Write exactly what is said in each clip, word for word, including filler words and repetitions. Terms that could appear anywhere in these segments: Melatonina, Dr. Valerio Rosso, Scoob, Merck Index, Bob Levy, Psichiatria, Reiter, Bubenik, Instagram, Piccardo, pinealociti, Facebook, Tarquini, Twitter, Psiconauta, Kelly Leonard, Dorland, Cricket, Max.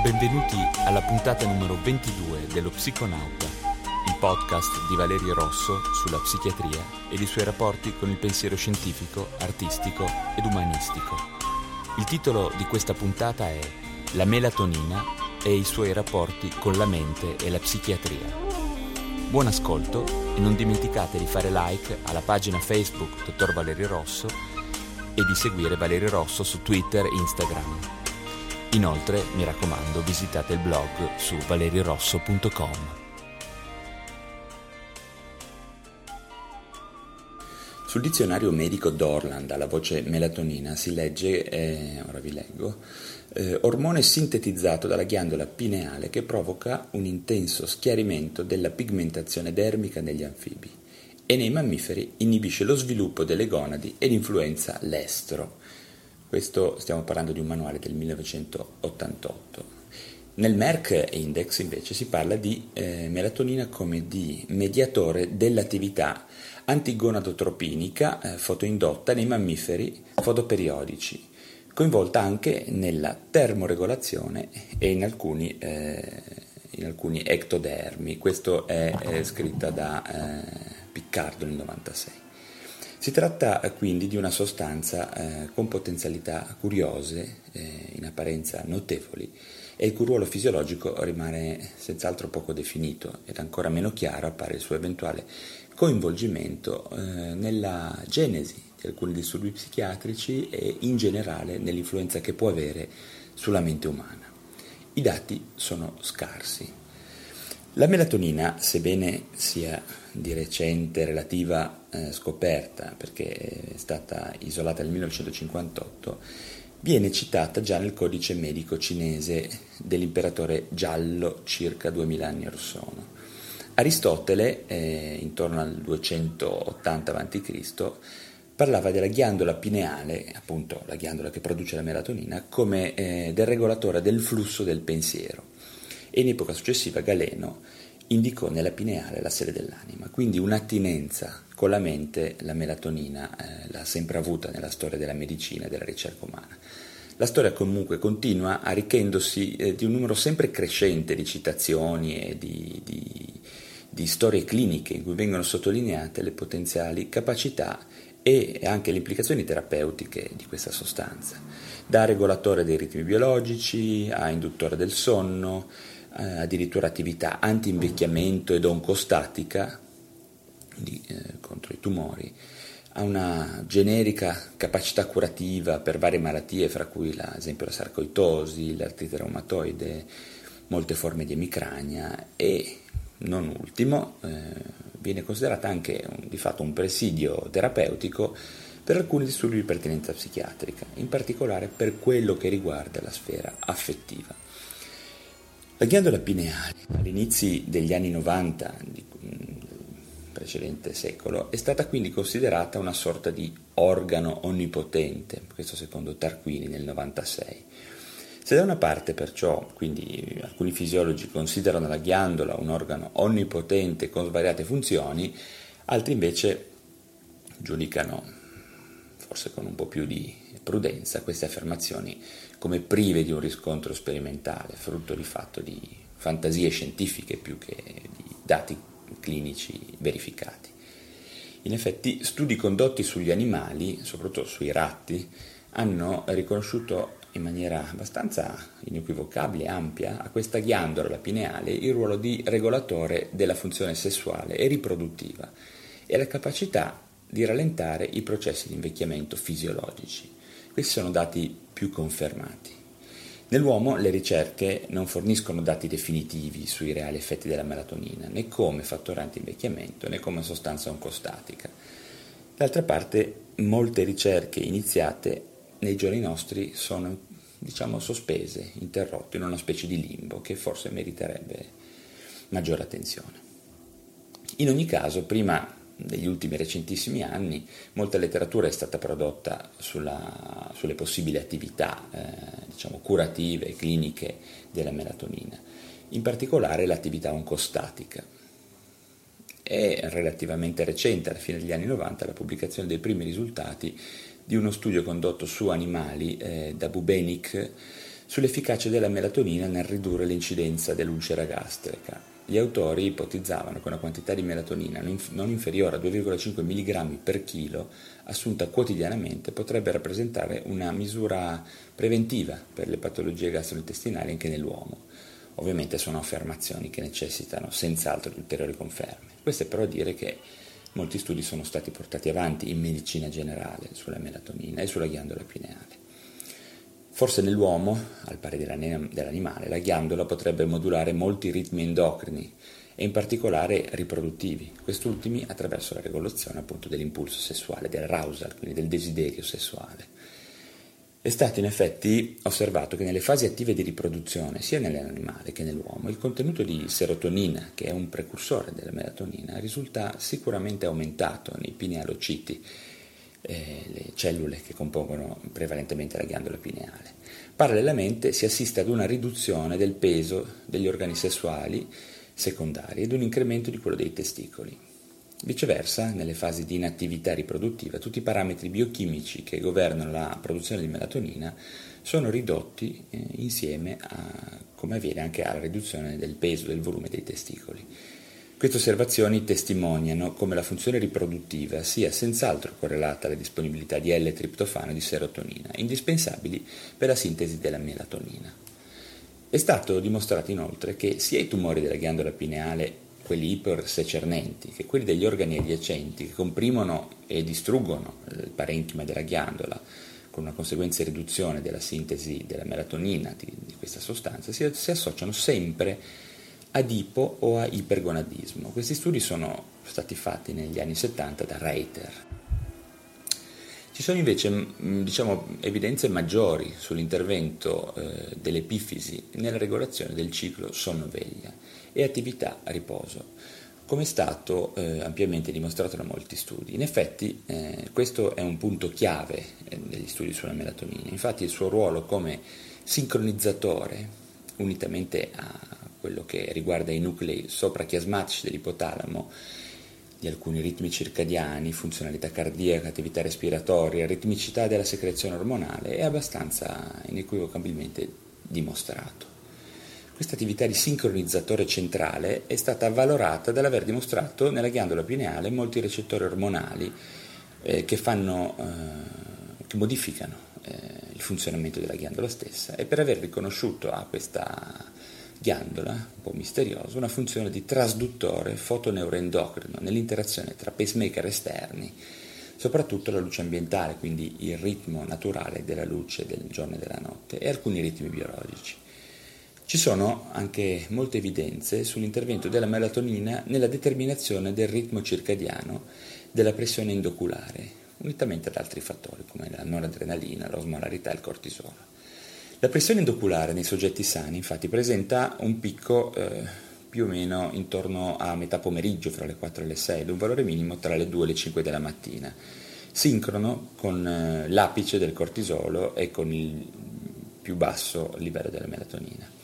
Benvenuti alla puntata numero ventidue dello Psiconauta, il podcast di Valerio Rosso sulla psichiatria ed i suoi rapporti con il pensiero scientifico, artistico ed umanistico. Il titolo di questa puntata è La melatonina e i suoi rapporti con la mente e la psichiatria. Buon ascolto e non dimenticate di fare like alla pagina Facebook dottor Valerio Rosso e di seguire Valerio Rosso su Twitter e Instagram. Inoltre, mi raccomando, visitate il blog su valeriorosso punto com. Sul dizionario medico Dorland, alla voce melatonina, si legge, eh, ora vi leggo, eh, ormone sintetizzato dalla ghiandola pineale che provoca un intenso schiarimento della pigmentazione dermica negli anfibi e nei mammiferi inibisce lo sviluppo delle gonadi ed influenza l'estro. Questo stiamo parlando di un manuale del millenovecentottantotto. Nel Merck Index invece si parla di eh, melatonina come di mediatore dell'attività antigonadotropinica eh, fotoindotta nei mammiferi fotoperiodici, coinvolta anche nella termoregolazione e in alcuni, eh, in alcuni ectodermi. Questo è, è scritto da eh, Piccardo nel novantasei. Si tratta quindi di una sostanza eh, con potenzialità curiose, eh, in apparenza notevoli, e il cui ruolo fisiologico rimane senz'altro poco definito ed ancora meno chiaro appare il suo eventuale coinvolgimento eh, nella genesi di alcuni disturbi psichiatrici e in generale nell'influenza che può avere sulla mente umana. I dati sono scarsi. La melatonina, sebbene sia di recente relativa eh, scoperta, perché è stata isolata nel millenovecentocinquantotto, viene citata già nel codice medico cinese dell'imperatore giallo circa duemila anni or sono. Aristotele, eh, intorno al duecentottanta avanti Cristo, parlava della ghiandola pineale, appunto la ghiandola che produce la melatonina, come eh, del regolatore del flusso del pensiero. E in epoca successiva Galeno indicò nella pineale la sede dell'anima, quindi un'attinenza con la mente la melatonina eh, l'ha sempre avuta nella storia della medicina e della ricerca umana. La storia comunque continua arricchendosi eh, di un numero sempre crescente di citazioni e di, di, di storie cliniche in cui vengono sottolineate le potenziali capacità e anche le implicazioni terapeutiche di questa sostanza, da regolatore dei ritmi biologici a induttore del sonno, eh, addirittura attività anti-invecchiamento ed oncostatica di, eh, contro i tumori, a una generica capacità curativa per varie malattie, fra cui la, ad esempio la sarcoitosi, l'artrite reumatoide, molte forme di emicrania e, non ultimo, eh, viene considerata anche di fatto un presidio terapeutico per alcuni disturbi di pertinenza psichiatrica, in particolare per quello che riguarda la sfera affettiva. La ghiandola pineale, all'inizio degli anni novanta del precedente secolo, è stata quindi considerata una sorta di organo onnipotente, questo secondo Tarquini nel novantasei. Se da una parte perciò, quindi alcuni fisiologi considerano la ghiandola un organo onnipotente con svariate funzioni, altri invece giudicano, forse con un po' più di prudenza, queste affermazioni come prive di un riscontro sperimentale, frutto di fatto di fantasie scientifiche più che di dati clinici verificati. In effetti, studi condotti sugli animali, soprattutto sui ratti, hanno riconosciuto in maniera abbastanza inequivocabile e ampia a questa ghiandola, la pineale, il ruolo di regolatore della funzione sessuale e riproduttiva e la capacità di rallentare i processi di invecchiamento fisiologici. Questi sono dati più confermati. Nell'uomo le ricerche non forniscono dati definitivi sui reali effetti della melatonina, né come fattore anti-invecchiamento, né come sostanza oncostatica. D'altra parte, molte ricerche iniziate nei giorni nostri sono, diciamo, sospese, interrotte in una specie di limbo che forse meriterebbe maggiore attenzione. In ogni caso, prima degli ultimi recentissimi anni, molta letteratura è stata prodotta sulla, sulle possibili attività eh, diciamo, curative e cliniche della melatonina, in particolare l'attività oncostatica. È relativamente recente, alla fine degli anni novanta, la pubblicazione dei primi risultati di uno studio condotto su animali eh, da Bubenik sull'efficacia della melatonina nel ridurre l'incidenza dell'ulcera gastrica. Gli autori ipotizzavano che una quantità di melatonina non inferiore a due virgola cinque milligrammi per chilo assunta quotidianamente potrebbe rappresentare una misura preventiva per le patologie gastrointestinali anche nell'uomo. Ovviamente sono affermazioni che necessitano senz'altro di ulteriori conferme. Questo è però a dire che molti studi sono stati portati avanti in medicina generale sulla melatonina e sulla ghiandola pineale. Forse nell'uomo, al pari dell'animale, la ghiandola potrebbe modulare molti ritmi endocrini e in particolare riproduttivi, quest'ultimi attraverso la regolazione appunto dell'impulso sessuale, dell'arousal, quindi del desiderio sessuale. È stato in effetti osservato che nelle fasi attive di riproduzione, sia nell'animale che nell'uomo, il contenuto di serotonina, che è un precursore della melatonina, risulta sicuramente aumentato nei pinealociti, Eh, le cellule che compongono prevalentemente la ghiandola pineale. Parallelamente si assiste ad una riduzione del peso degli organi sessuali secondari ed un incremento di quello dei testicoli. Viceversa, nelle fasi di inattività riproduttiva, tutti i parametri biochimici che governano la produzione di melatonina sono ridotti eh, insieme a, come avviene anche alla riduzione del peso, del volume dei testicoli. Queste osservazioni testimoniano come la funzione riproduttiva sia senz'altro correlata alla disponibilità di L-triptofano e di serotonina, indispensabili per la sintesi della melatonina. È stato dimostrato inoltre che sia i tumori della ghiandola pineale, quelli ipersecernenti, che quelli degli organi adiacenti che comprimono e distruggono il parenchima della ghiandola, con una conseguente riduzione della sintesi della melatonina di, di questa sostanza, si, si associano sempre adipo o a ipergonadismo. Questi studi sono stati fatti negli anni settanta da Reiter. Ci sono invece diciamo, evidenze maggiori sull'intervento eh, dell'epifisi nella regolazione del ciclo sonno-veglia e attività-riposo, come è stato eh, ampiamente dimostrato da molti studi. In effetti eh, questo è un punto chiave eh, degli studi sulla melatonina, infatti il suo ruolo come sincronizzatore, unitamente a quello che riguarda i nuclei soprachiasmatici dell'ipotalamo, di alcuni ritmi circadiani, funzionalità cardiaca, attività respiratoria, ritmicità della secrezione ormonale, è abbastanza inequivocabilmente dimostrato. Questa attività di sincronizzatore centrale è stata avvalorata dall'aver dimostrato nella ghiandola pineale molti recettori ormonali eh, che fanno, eh, che modificano eh, il funzionamento della ghiandola stessa, e per aver riconosciuto a questa ghiandola, un po' misterioso, una funzione di trasduttore fotoneuroendocrino nell'interazione tra pacemaker esterni, soprattutto la luce ambientale, quindi il ritmo naturale della luce del giorno e della notte, e alcuni ritmi biologici. Ci sono anche molte evidenze sull'intervento della melatonina nella determinazione del ritmo circadiano, della pressione endoculare, unitamente ad altri fattori come la noradrenalina, l'osmolarità e il cortisolo. La pressione endoculare nei soggetti sani infatti presenta un picco eh, più o meno intorno a metà pomeriggio, fra le quattro e le sei, ed un valore minimo tra le due e le cinque della mattina, sincrono con eh, l'apice del cortisolo e con il più basso livello della melatonina.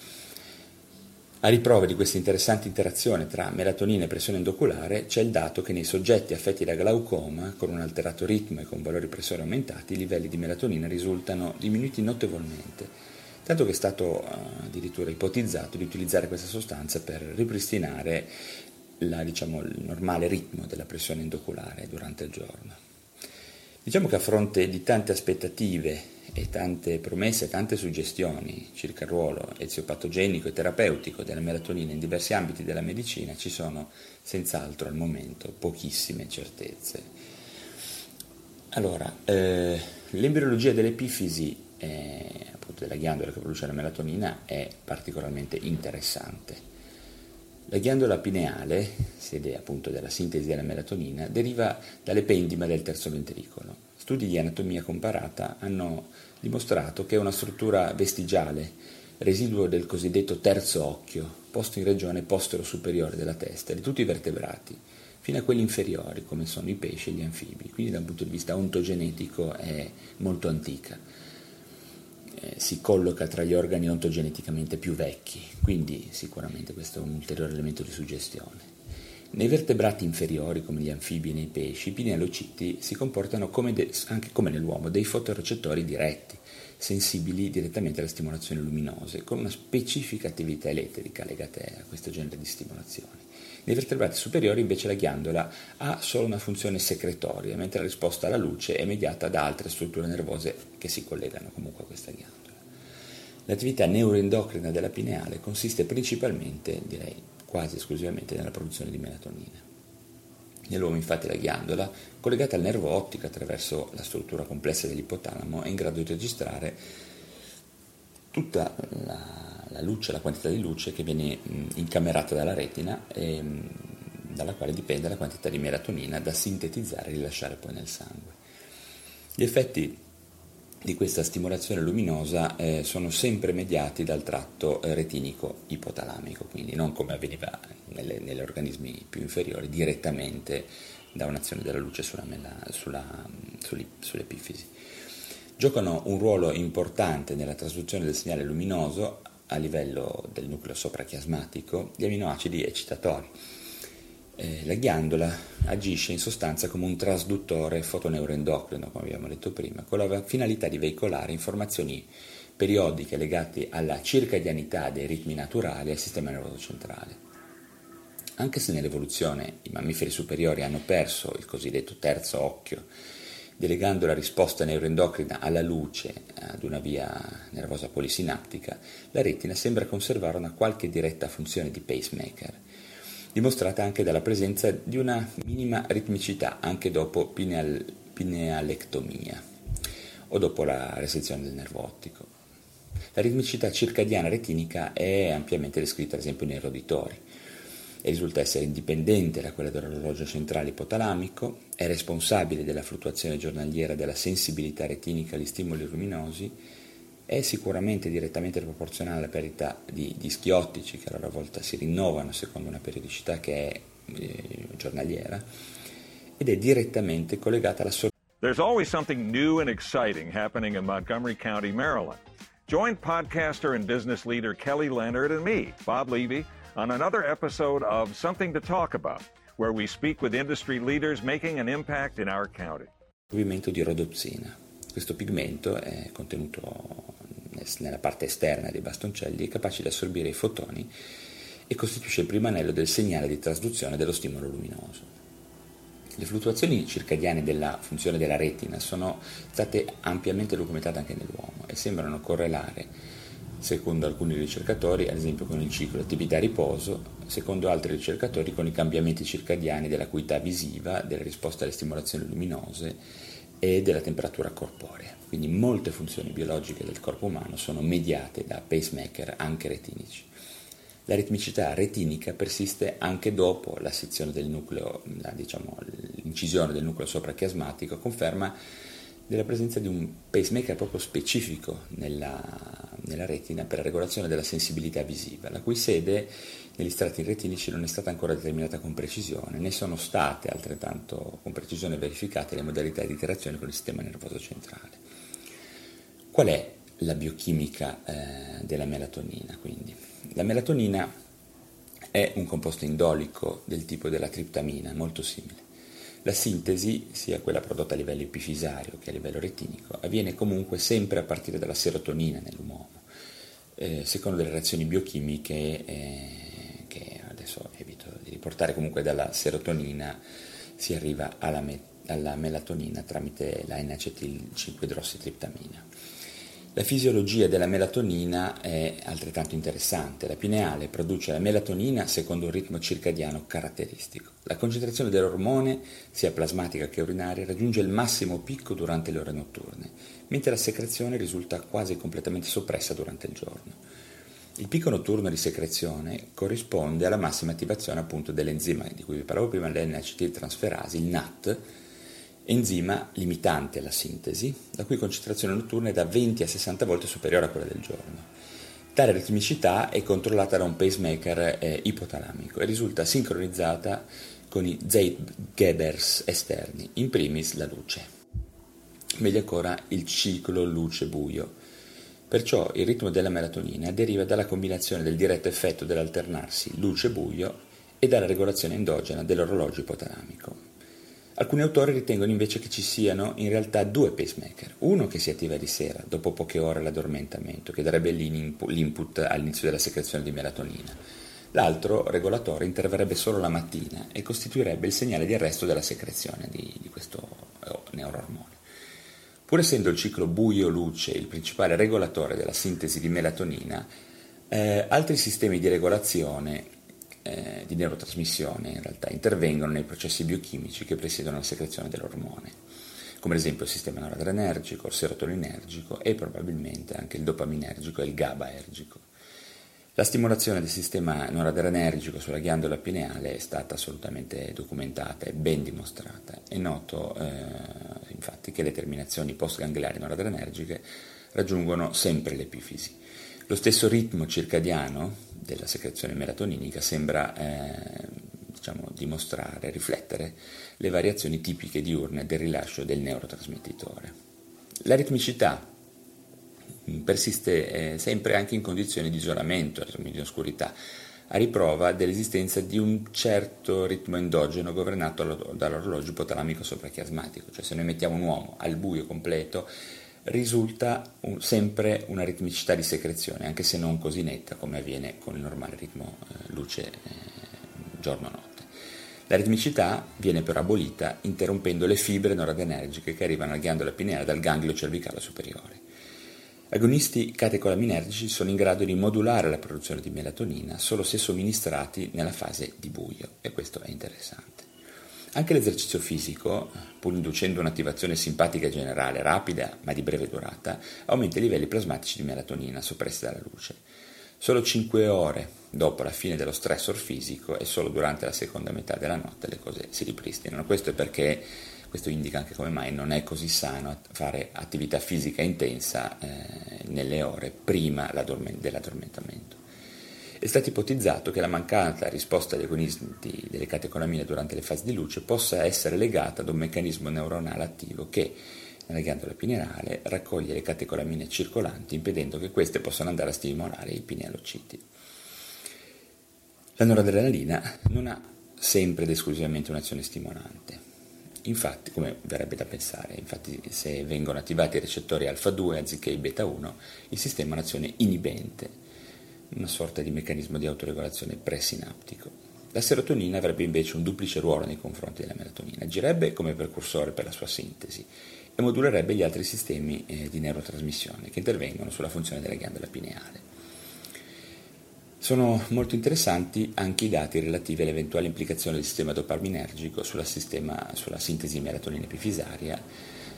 A riprova di questa interessante interazione tra melatonina e pressione endoculare c'è il dato che nei soggetti affetti da glaucoma, con un alterato ritmo e con valori di pressione aumentati, i livelli di melatonina risultano diminuiti notevolmente, tanto che è stato addirittura ipotizzato di utilizzare questa sostanza per ripristinare la, diciamo, il normale ritmo della pressione endoculare durante il giorno. Diciamo che a fronte di tante aspettative e tante promesse, tante suggestioni circa il ruolo eziopatogenico e terapeutico della melatonina in diversi ambiti della medicina, ci sono senz'altro al momento pochissime certezze. Allora, eh, l'embriologia dell'epifisi, eh, appunto della ghiandola che produce la melatonina, è particolarmente interessante. La ghiandola pineale, sede appunto della sintesi della melatonina, deriva dall'ependima del terzo ventricolo. Studi di anatomia comparata hanno dimostrato che è una struttura vestigiale, residuo del cosiddetto terzo occhio, posto in regione postero superiore della testa di tutti i vertebrati, fino a quelli inferiori, come sono i pesci e gli anfibi. Quindi dal punto di vista ontogenetico è molto antica. Eh, si colloca tra gli organi ontogeneticamente più vecchi, quindi sicuramente questo è un ulteriore elemento di suggestione. Nei vertebrati inferiori, come gli anfibi e nei pesci, i pinealociti si comportano come de- anche come nell'uomo dei fotorecettori diretti, sensibili direttamente alle stimolazioni luminose, con una specifica attività elettrica legata a questo genere di stimolazioni. Nei vertebrati superiori invece la ghiandola ha solo una funzione secretoria, mentre la risposta alla luce è mediata da altre strutture nervose che si collegano comunque a questa ghiandola. L'attività neuroendocrina della pineale consiste principalmente, direi quasi esclusivamente, nella produzione di melatonina. Nell'uomo infatti la ghiandola, collegata al nervo ottico attraverso la struttura complessa dell'ipotalamo, è in grado di registrare tutta la, la luce, la quantità di luce che viene mh, incamerata dalla retina e mh, dalla quale dipende la quantità di melatonina da sintetizzare e rilasciare poi nel sangue. Gli effetti di questa stimolazione luminosa eh, sono sempre mediati dal tratto eh, retinico ipotalamico, quindi non come avveniva nelle, negli organismi più inferiori, direttamente da un'azione della luce sulla mela, sulla, sulle, sull'epifisi. Giocano un ruolo importante nella trasduzione del segnale luminoso a livello del nucleo soprachiasmatico gli aminoacidi eccitatori. Eh, la ghiandola agisce in sostanza come un trasduttore fotoneuroendocrino, come abbiamo detto prima, con la finalità di veicolare informazioni periodiche legate alla circadianità dei ritmi naturali e al sistema nervoso centrale. Anche se nell'evoluzione i mammiferi superiori hanno perso il cosiddetto terzo occhio, delegando la risposta neuroendocrina alla luce ad una via nervosa polisinaptica, la retina sembra conservare una qualche diretta funzione di pacemaker, dimostrata anche dalla presenza di una minima ritmicità anche dopo pineal- pinealectomia o dopo la resezione del nervo ottico. La ritmicità circadiana retinica è ampiamente descritta ad esempio nei roditori e risulta essere indipendente da quella dell'orologio centrale ipotalamico, è responsabile della fluttuazione giornaliera della sensibilità retinica agli stimoli luminosi, è sicuramente direttamente proporzionale alla parità di dischi ottici che a loro volta si rinnovano secondo una periodicità che è eh, giornaliera ed è direttamente collegata alla sorveglianza. There's always something new and exciting happening in Montgomery County, Maryland. Join podcaster and business leader Kelly Leonard and me, Bob Levy, on another episode of Something to Talk About, where we speak with industry leaders making an impact in our county. Movimento di rodopsina. Questo pigmento è contenuto nella parte esterna dei bastoncelli, capace di assorbire i fotoni e costituisce il primo anello del segnale di trasduzione dello stimolo luminoso. Le fluttuazioni circadiane della funzione della retina sono state ampiamente documentate anche nell'uomo e sembrano correlare, secondo alcuni ricercatori, ad esempio con il ciclo di attività riposo, secondo altri ricercatori con i cambiamenti circadiani dell'acuità visiva, della risposta alle stimolazioni luminose e della temperatura corporea. Quindi molte funzioni biologiche del corpo umano sono mediate da pacemaker anche retinici. La ritmicità retinica persiste anche dopo la sezione del nucleo, la, diciamo, l'incisione del nucleo soprachiasmatico, conferma della presenza di un pacemaker proprio specifico nella, nella retina per la regolazione della sensibilità visiva, la cui sede negli strati retinici non è stata ancora determinata con precisione, né sono state altrettanto con precisione verificate le modalità di interazione con il sistema nervoso centrale. Qual è la biochimica eh, della melatonina, quindi? La melatonina è un composto indolico del tipo della triptamina, molto simile. La sintesi, sia quella prodotta a livello epifisario che a livello retinico, avviene comunque sempre a partire dalla serotonina nell'uomo, eh, secondo delle reazioni biochimiche eh, che adesso evito di riportare. Comunque dalla serotonina si arriva alla, me- alla melatonina tramite la N acetil cinque idrossitriptamina. La fisiologia della melatonina è altrettanto interessante. La pineale produce la melatonina secondo un ritmo circadiano caratteristico. La concentrazione dell'ormone, sia plasmatica che urinaria, raggiunge il massimo picco durante le ore notturne, mentre la secrezione risulta quasi completamente soppressa durante il giorno. Il picco notturno di secrezione corrisponde alla massima attivazione appunto dell'enzima di cui vi parlavo prima, l'N acetiltrasferasi, il N A T, enzima limitante alla sintesi, la cui concentrazione notturna è da venti a sessanta volte superiore a quella del giorno. Tale ritmicità è controllata da un pacemaker eh, ipotalamico e risulta sincronizzata con i Zeitgebers esterni, in primis la luce, meglio ancora il ciclo luce-buio. Perciò il ritmo della melatonina deriva dalla combinazione del diretto effetto dell'alternarsi luce-buio e dalla regolazione endogena dell'orologio ipotalamico. Alcuni autori ritengono invece che ci siano in realtà due pacemaker, uno che si attiva di sera, dopo poche ore all'addormentamento, che darebbe l'input all'inizio della secrezione di melatonina, l'altro regolatore interverrebbe solo la mattina e costituirebbe il segnale di arresto della secrezione di, di questo neuroormone. Pur essendo il ciclo buio-luce il principale regolatore della sintesi di melatonina, eh, altri sistemi di regolazione Eh, di neurotrasmissione in realtà intervengono nei processi biochimici che presiedono la secrezione dell'ormone, come ad esempio il sistema noradrenergico, il serotoninergico e probabilmente anche il dopaminergico e il GABAergico. La stimolazione del sistema noradrenergico sulla ghiandola pineale è stata assolutamente documentata e ben dimostrata. È noto eh, infatti che le terminazioni postgangliari noradrenergiche raggiungono sempre l'epifisi. Lo stesso ritmo circadiano della secrezione melatoninica sembra eh, diciamo, dimostrare, riflettere le variazioni tipiche diurne del rilascio del neurotrasmettitore. La ritmicità persiste eh, sempre anche in condizioni di isolamento, di oscurità, a riprova dell'esistenza di un certo ritmo endogeno governato dall'orologio ipotalamico soprachiasmatico, cioè se noi mettiamo un uomo al buio completo risulta un, sempre una ritmicità di secrezione, anche se non così netta come avviene con il normale ritmo eh, luce eh, giorno-notte. La ritmicità viene però abolita interrompendo le fibre noradrenergiche che arrivano alla ghiandola pineale dal ganglio cervicale superiore. Agonisti catecolaminergici sono in grado di modulare la produzione di melatonina solo se somministrati nella fase di buio, e questo è interessante. Anche l'esercizio fisico, pur inducendo un'attivazione simpatica generale rapida ma di breve durata, aumenta i livelli plasmatici di melatonina soppressi dalla luce. Solo cinque ore dopo la fine dello stressor fisico e solo durante la seconda metà della notte le cose si ripristinano. Questo è perché, questo indica anche come mai non è così sano fare attività fisica intensa eh, nelle ore prima dell'addormentamento. È stato ipotizzato che la mancata risposta agli agonisti delle catecolamine durante le fasi di luce possa essere legata ad un meccanismo neuronale attivo che, nella ghiandola pineale, raccoglie le catecolamine circolanti, impedendo che queste possano andare a stimolare i pinealociti. La noradrenalina non ha sempre ed esclusivamente un'azione stimolante. Infatti, come verrebbe da pensare, infatti se vengono attivati i recettori alfa due anziché i beta uno, il sistema ha un'azione inibente, una sorta di meccanismo di autoregolazione presinaptico. La serotonina avrebbe invece un duplice ruolo nei confronti della melatonina, agirebbe come precursore per la sua sintesi e modulerebbe gli altri sistemi eh, di neurotrasmissione che intervengono sulla funzione della ghiandola pineale. Sono molto interessanti anche i dati relativi all'eventuale implicazione del sistema dopaminergico sulla, sistema, sulla sintesi melatonina epifisaria,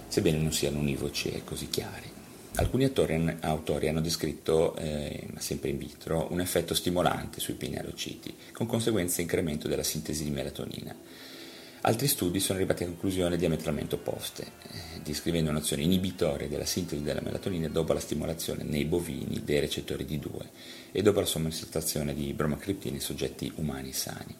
sebbene non siano univoci e così chiari. Alcuni autori, autori hanno descritto, eh, sempre in vitro, un effetto stimolante sui pinealociti, con conseguente incremento della sintesi di melatonina. Altri studi sono arrivati a conclusioni diametralmente opposte, eh, descrivendo un'azione inibitoria della sintesi della melatonina dopo la stimolazione nei bovini dei recettori D due e dopo la somministrazione di bromocriptina in soggetti umani sani.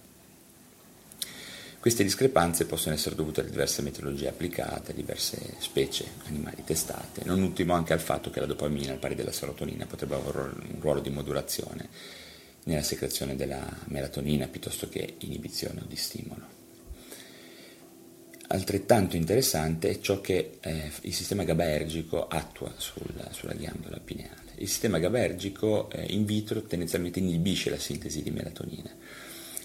Queste discrepanze possono essere dovute a diverse metodologie applicate, a diverse specie animali testate, non ultimo anche al fatto che la dopamina, al pari della serotonina, potrebbe avere un ruolo di modulazione nella secrezione della melatonina piuttosto che inibizione o di stimolo. Altrettanto interessante è ciò che eh, il sistema GABAergico attua sul, sulla ghiandola pineale. Il sistema GABAergico eh, in vitro tendenzialmente inibisce la sintesi di melatonina,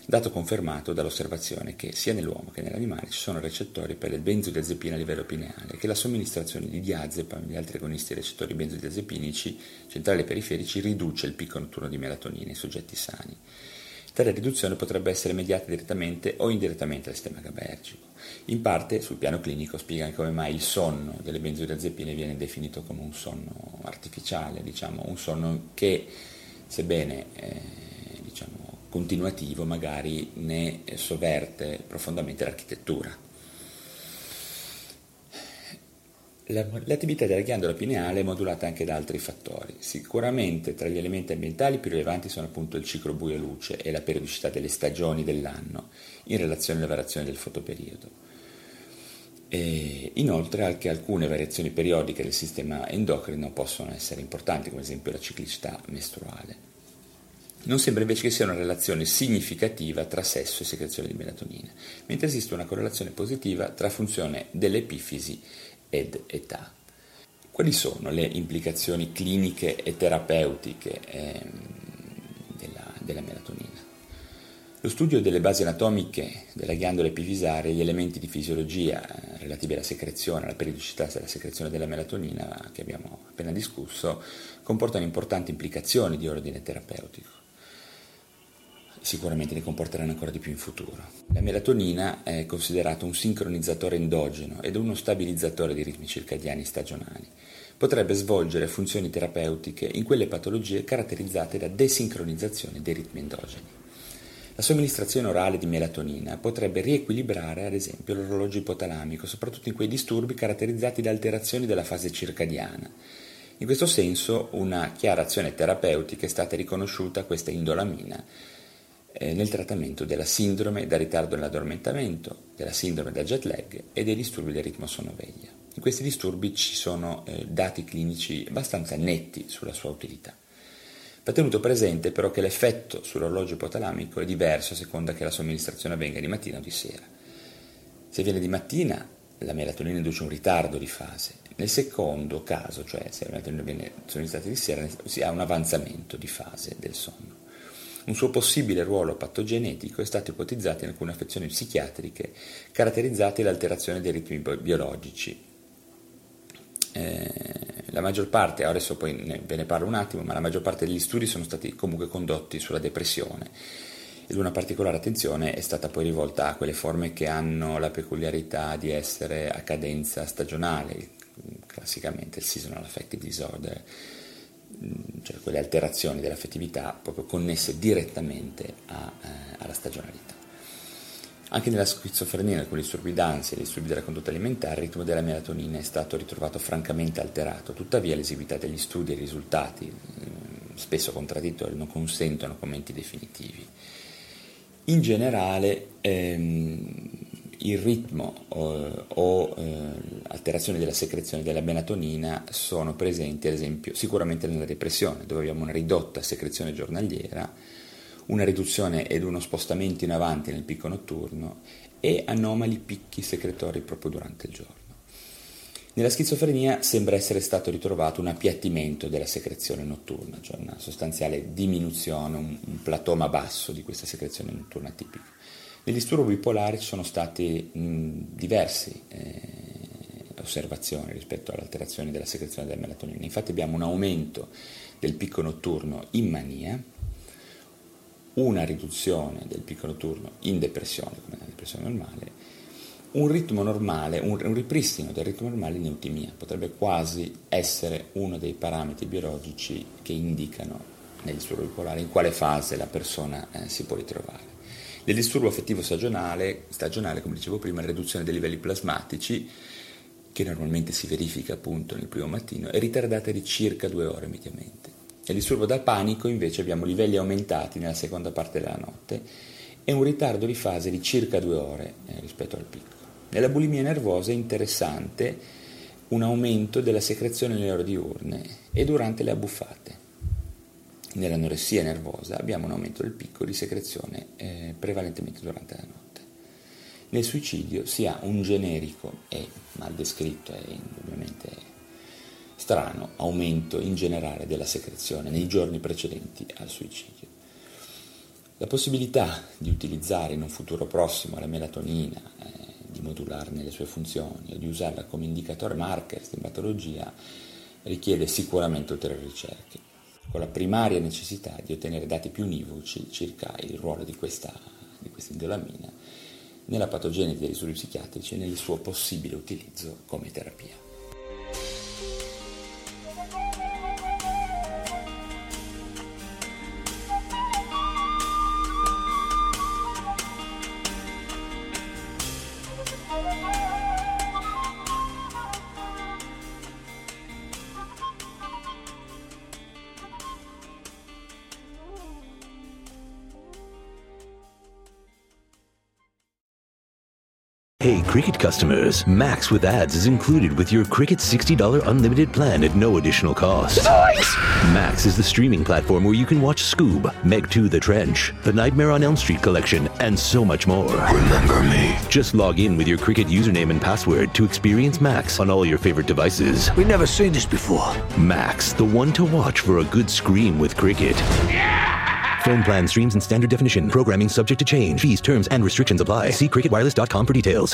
dato confermato dall'osservazione che sia nell'uomo che nell'animale ci sono recettori per le benzodiazepine a livello pineale, che la somministrazione di diazepam e altri agonisti recettori benzodiazepinici centrali e periferici riduce il picco notturno di melatonina in soggetti sani. Tale riduzione potrebbe essere mediata direttamente o indirettamente dal sistema GABAergico. In parte, sul piano clinico, spiega anche come mai il sonno delle benzodiazepine viene definito come un sonno artificiale, diciamo, un sonno che, sebbene eh, diciamo, continuativo, magari ne sovverte profondamente l'architettura. L'attività della ghiandola pineale è modulata anche da altri fattori. Sicuramente tra gli elementi ambientali più rilevanti sono appunto il ciclo buio-luce e la periodicità delle stagioni dell'anno in relazione alle variazioni del fotoperiodo. E inoltre anche alcune variazioni periodiche del sistema endocrino possono essere importanti, come ad esempio la ciclicità mestruale. Non sembra invece che sia una relazione significativa tra sesso e secrezione di melatonina, mentre esiste una correlazione positiva tra funzione dell'epifisi ed età. Quali sono le implicazioni cliniche e terapeutiche eh, della, della melatonina? Lo studio delle basi anatomiche della ghiandola epifisare e gli elementi di fisiologia relativi alla secrezione, alla periodicità della secrezione della melatonina, che abbiamo appena discusso, comportano importanti implicazioni di ordine terapeutico. Sicuramente ne comporteranno ancora di più in futuro. La melatonina è considerata un sincronizzatore endogeno ed uno stabilizzatore di ritmi circadiani stagionali. Potrebbe svolgere funzioni terapeutiche in quelle patologie caratterizzate da desincronizzazione dei ritmi endogeni. La somministrazione orale di melatonina potrebbe riequilibrare, ad esempio, l'orologio ipotalamico, soprattutto in quei disturbi caratterizzati da alterazioni della fase circadiana. In questo senso, una chiara azione terapeutica è stata riconosciuta a questa indolamina nel trattamento della sindrome da ritardo nell'addormentamento, della sindrome da jet lag e dei disturbi del ritmo sonno-veglia. In questi disturbi ci sono eh, dati clinici abbastanza netti sulla sua utilità. Va tenuto presente però che l'effetto sull'orologio ipotalamico è diverso a seconda che la somministrazione avvenga di mattina o di sera. Se viene di mattina, la melatonina induce un ritardo di fase. Nel secondo caso, cioè se la melatonina viene somministrata di sera, si ha un avanzamento di fase del sonno. Un suo possibile ruolo patogenetico è stato ipotizzato in alcune affezioni psichiatriche caratterizzate dall'alterazione dei ritmi biologici. Eh, la maggior parte, adesso poi ne, ve ne parlo un attimo, ma la maggior parte degli studi sono stati comunque condotti sulla depressione ed una particolare attenzione è stata poi rivolta a quelle forme che hanno la peculiarità di essere a cadenza stagionale, classicamente il seasonal affective disorder, cioè quelle alterazioni dell'affettività proprio connesse direttamente a, eh, alla stagionalità. Anche nella schizofrenia, con gli disturbi d'ansia e gli disturbi della condotta alimentare, il ritmo della melatonina è stato ritrovato francamente alterato. Tuttavia l'esiguità degli studi e i risultati, eh, spesso contraddittori, non consentono commenti definitivi. In generale, ehm, il ritmo o, o eh, alterazioni della secrezione della melatonina sono presenti, ad esempio, sicuramente nella depressione, dove abbiamo una ridotta secrezione giornaliera, una riduzione ed uno spostamento in avanti nel picco notturno e anomali picchi secretori proprio durante il giorno. Nella schizofrenia sembra essere stato ritrovato un appiattimento della secrezione notturna, cioè una sostanziale diminuzione, un, un plateau ma basso di questa secrezione notturna tipica. Nei disturbi bipolari ci sono state diverse eh, osservazioni rispetto all'alterazione della secrezione della melatonina. Infatti abbiamo un aumento del picco notturno in mania, una riduzione del picco notturno in depressione, come nella depressione normale, un ritmo normale, un, un ripristino del ritmo normale in eutimia. Potrebbe quasi essere uno dei parametri biologici che indicano nel disturbo bipolare in quale fase la persona eh, si può ritrovare. Nel disturbo affettivo stagionale, stagionale, come dicevo prima, la riduzione dei livelli plasmatici, che normalmente si verifica appunto nel primo mattino, è ritardata di circa due ore mediamente. Nel disturbo da panico invece abbiamo livelli aumentati nella seconda parte della notte e un ritardo di fase di circa due ore eh, rispetto al picco. Nella bulimia nervosa è interessante un aumento della secrezione nelle ore diurne e durante le abbuffate. Nell'anoressia nervosa abbiamo un aumento del picco di secrezione eh, prevalentemente durante la notte. Nel suicidio si ha un generico e mal descritto e indubbiamente strano aumento in generale della secrezione nei giorni precedenti al suicidio. La possibilità di utilizzare in un futuro prossimo la melatonina, eh, di modularne le sue funzioni e di usarla come indicatore marker di patologia richiede sicuramente ulteriori ricerche, con la primaria necessità di ottenere dati più univoci circa il ruolo di questa, di questa indolamina nella patogenesi dei disturbi psichiatrici e nel suo possibile utilizzo come terapia. Hey Cricket customers, Max with ads is included with your Cricket sixty dollars unlimited plan at no additional cost. Nice! Max is the streaming platform where you can watch Scoob, Meg two The Trench, The Nightmare on Elm Street collection, and so much more. Remember me. Just log in with your Cricket username and password to experience Max on all your favorite devices. We've never seen this before. Max, the one to watch for a good scream with Cricket. Yeah! Phone plan, streams, and standard definition. Programming subject to change. Fees, terms, and restrictions apply. See cricket wireless dot com for details.